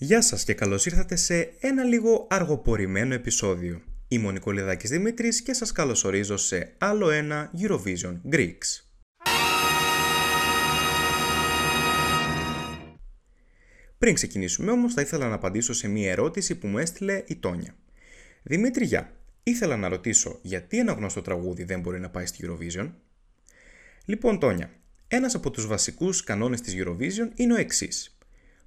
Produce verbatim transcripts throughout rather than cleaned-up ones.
Γεια σας και καλώς ήρθατε σε ένα λίγο αργοπορημένο επεισόδιο. Είμαι ο Νικολιδάκης Δημήτρης και σας καλωσορίζω σε άλλο ένα Eurovision Greeks. Πριν ξεκινήσουμε όμως θα ήθελα να απαντήσω σε μία ερώτηση που μου έστειλε η Τόνια. Δημήτρη, γεια. Ήθελα να ρωτήσω γιατί ένα γνωστό τραγούδι δεν μπορεί να πάει στη Eurovision. Λοιπόν, Τόνια, ένας από τους βασικούς κανόνες της Eurovision είναι ο εξής.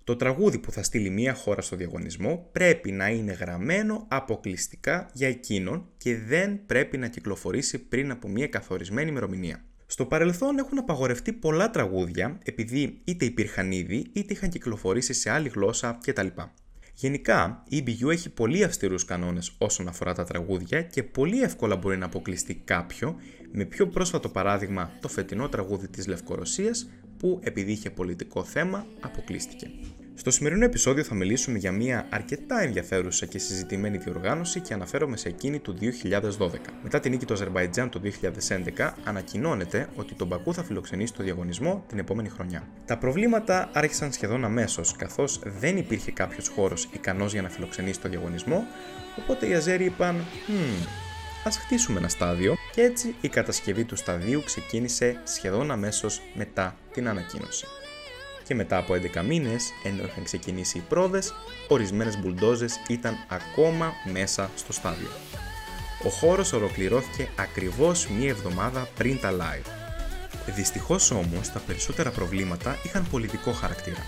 Το τραγούδι που θα στείλει μία χώρα στο διαγωνισμό πρέπει να είναι γραμμένο αποκλειστικά για εκείνον και δεν πρέπει να κυκλοφορήσει πριν από μία καθορισμένη ημερομηνία. Στο παρελθόν έχουν απαγορευτεί πολλά τραγούδια επειδή είτε υπήρχαν ήδη είτε είχαν κυκλοφορήσει σε άλλη γλώσσα κτλ. Γενικά, η E B U έχει πολύ αυστηρούς κανόνες όσον αφορά τα τραγούδια και πολύ εύκολα μπορεί να αποκλειστεί κάποιο, με πιο πρόσφατο παράδειγμα το φετινό τραγούδι της Λευκορωσίας, που επειδή είχε πολιτικό θέμα, αποκλείστηκε. Στο σημερινό επεισόδιο θα μιλήσουμε για μια αρκετά ενδιαφέρουσα και συζητημένη διοργάνωση και αναφέρομαι σε εκείνη του δύο χιλιάδες δώδεκα. Μετά την νίκη του Αζερμπαϊτζάν το δύο χιλιάδες έντεκα, ανακοινώνεται ότι το Μπακού θα φιλοξενήσει το διαγωνισμό την επόμενη χρονιά. Τα προβλήματα άρχισαν σχεδόν αμέσως, καθώς δεν υπήρχε κάποιος χώρος ικανός για να φιλοξενήσει το διαγωνισμό, οπότε οι Αζέροι είπαν «Μμμ, ας χτίσουμε ένα στάδιο» και έτσι η κατασκευή του σταδίου ξεκίνησε σχεδόν αμέσως μετά την ανακοίνωση. Και μετά από έντεκα μήνες, ενώ είχαν ξεκινήσει οι πρόοδες, ορισμένες μπουλντόζες ήταν ακόμα μέσα στο στάδιο. Ο χώρος ολοκληρώθηκε ακριβώς μία εβδομάδα πριν τα live. Δυστυχώς όμως, τα περισσότερα προβλήματα είχαν πολιτικό χαρακτήρα.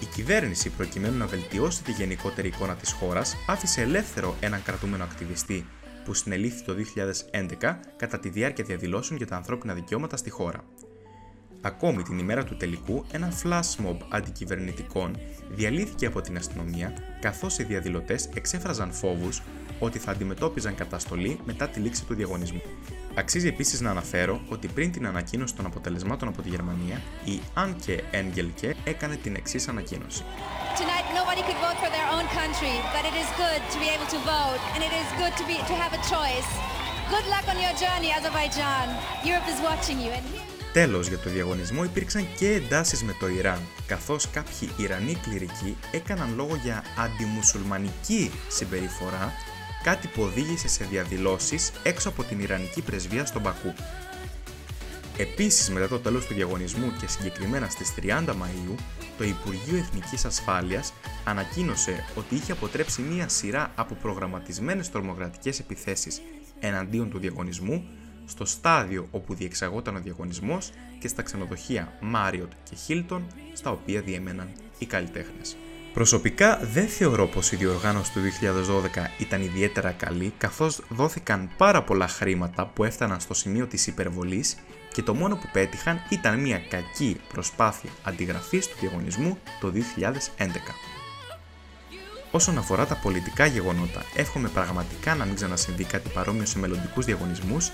Η κυβέρνηση, προκειμένου να βελτιώσει τη γενικότερη εικόνα της χώρας, άφησε ελεύθερο έναν κρατούμενο ακτιβιστή που συνελήφθη το δύο χιλιάδες έντεκα κατά τη διάρκεια διαδηλώσεων για τα ανθρώπινα δικαιώματα στη χώρα. Ακόμη την ημέρα του τελικού, ένα flash mob αντικυβερνητικών διαλύθηκε από την αστυνομία, καθώς οι διαδηλωτές εξέφραζαν φόβους ότι θα αντιμετώπιζαν καταστολή μετά τη λήξη του διαγωνισμού. Αξίζει επίσης να αναφέρω ότι πριν την ανακοίνωση των αποτελεσμάτων από τη Γερμανία, η Anke Engelke έκανε την εξής ανακοίνωση. Τέλος, για το διαγωνισμό υπήρξαν και εντάσεις με το Ιράν, καθώς κάποιοι Ιρανοί κληρικοί έκαναν λόγο για αντιμουσουλμανική συμπεριφορά, κάτι που οδήγησε σε διαδηλώσεις έξω από την Ιρανική πρεσβεία στον Μπακού. Επίσης, μετά το τέλος του διαγωνισμού και συγκεκριμένα στις τριάντα Μαΐου, το Υπουργείο Εθνικής Ασφάλειας ανακοίνωσε ότι είχε αποτρέψει μία σειρά από προγραμματισμένες τρομοκρατικές επιθέσεις εναντίον του διαγωνισμού, στο στάδιο όπου διεξαγόταν ο διαγωνισμός και στα ξενοδοχεία Marriott και Hilton, στα οποία διέμεναν οι καλλιτέχνες. Προσωπικά δεν θεωρώ πως η διοργάνωση του δύο χιλιάδες δώδεκα ήταν ιδιαίτερα καλή, καθώς δόθηκαν πάρα πολλά χρήματα που έφταναν στο σημείο της υπερβολής και το μόνο που πέτυχαν ήταν μια κακή προσπάθεια αντιγραφής του διαγωνισμού το δύο χιλιάδες έντεκα. Όσον αφορά τα πολιτικά γεγονότα, εύχομαι πραγματικά να μην ξανασυμβεί κάτι παρόμοιο σε μελλοντικούς διαγωνισμούς,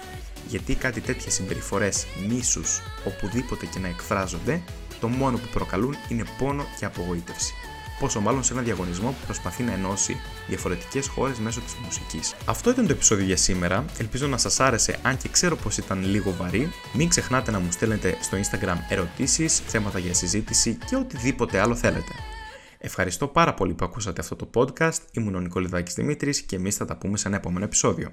γιατί κάτι τέτοιες συμπεριφορές μίσους, οπουδήποτε και να εκφράζονται, το μόνο που προκαλούν είναι πόνο και απογοήτευση. Πόσο μάλλον σε ένα διαγωνισμό που προσπαθεί να ενώσει διαφορετικές χώρες μέσω της μουσικής. Αυτό ήταν το επεισόδιο για σήμερα. Ελπίζω να σας άρεσε, αν και ξέρω πως ήταν λίγο βαρύ. Μην ξεχνάτε να μου στέλνετε στο Instagram ερωτήσεις, θέματα για συζήτηση και οτιδήποτε άλλο θέλετε. Ευχαριστώ πάρα πολύ που ακούσατε αυτό το podcast. Ήμουν ο Νικολιδάκης Δημήτρης και εμείς θα τα πούμε σε ένα επόμενο επεισόδιο.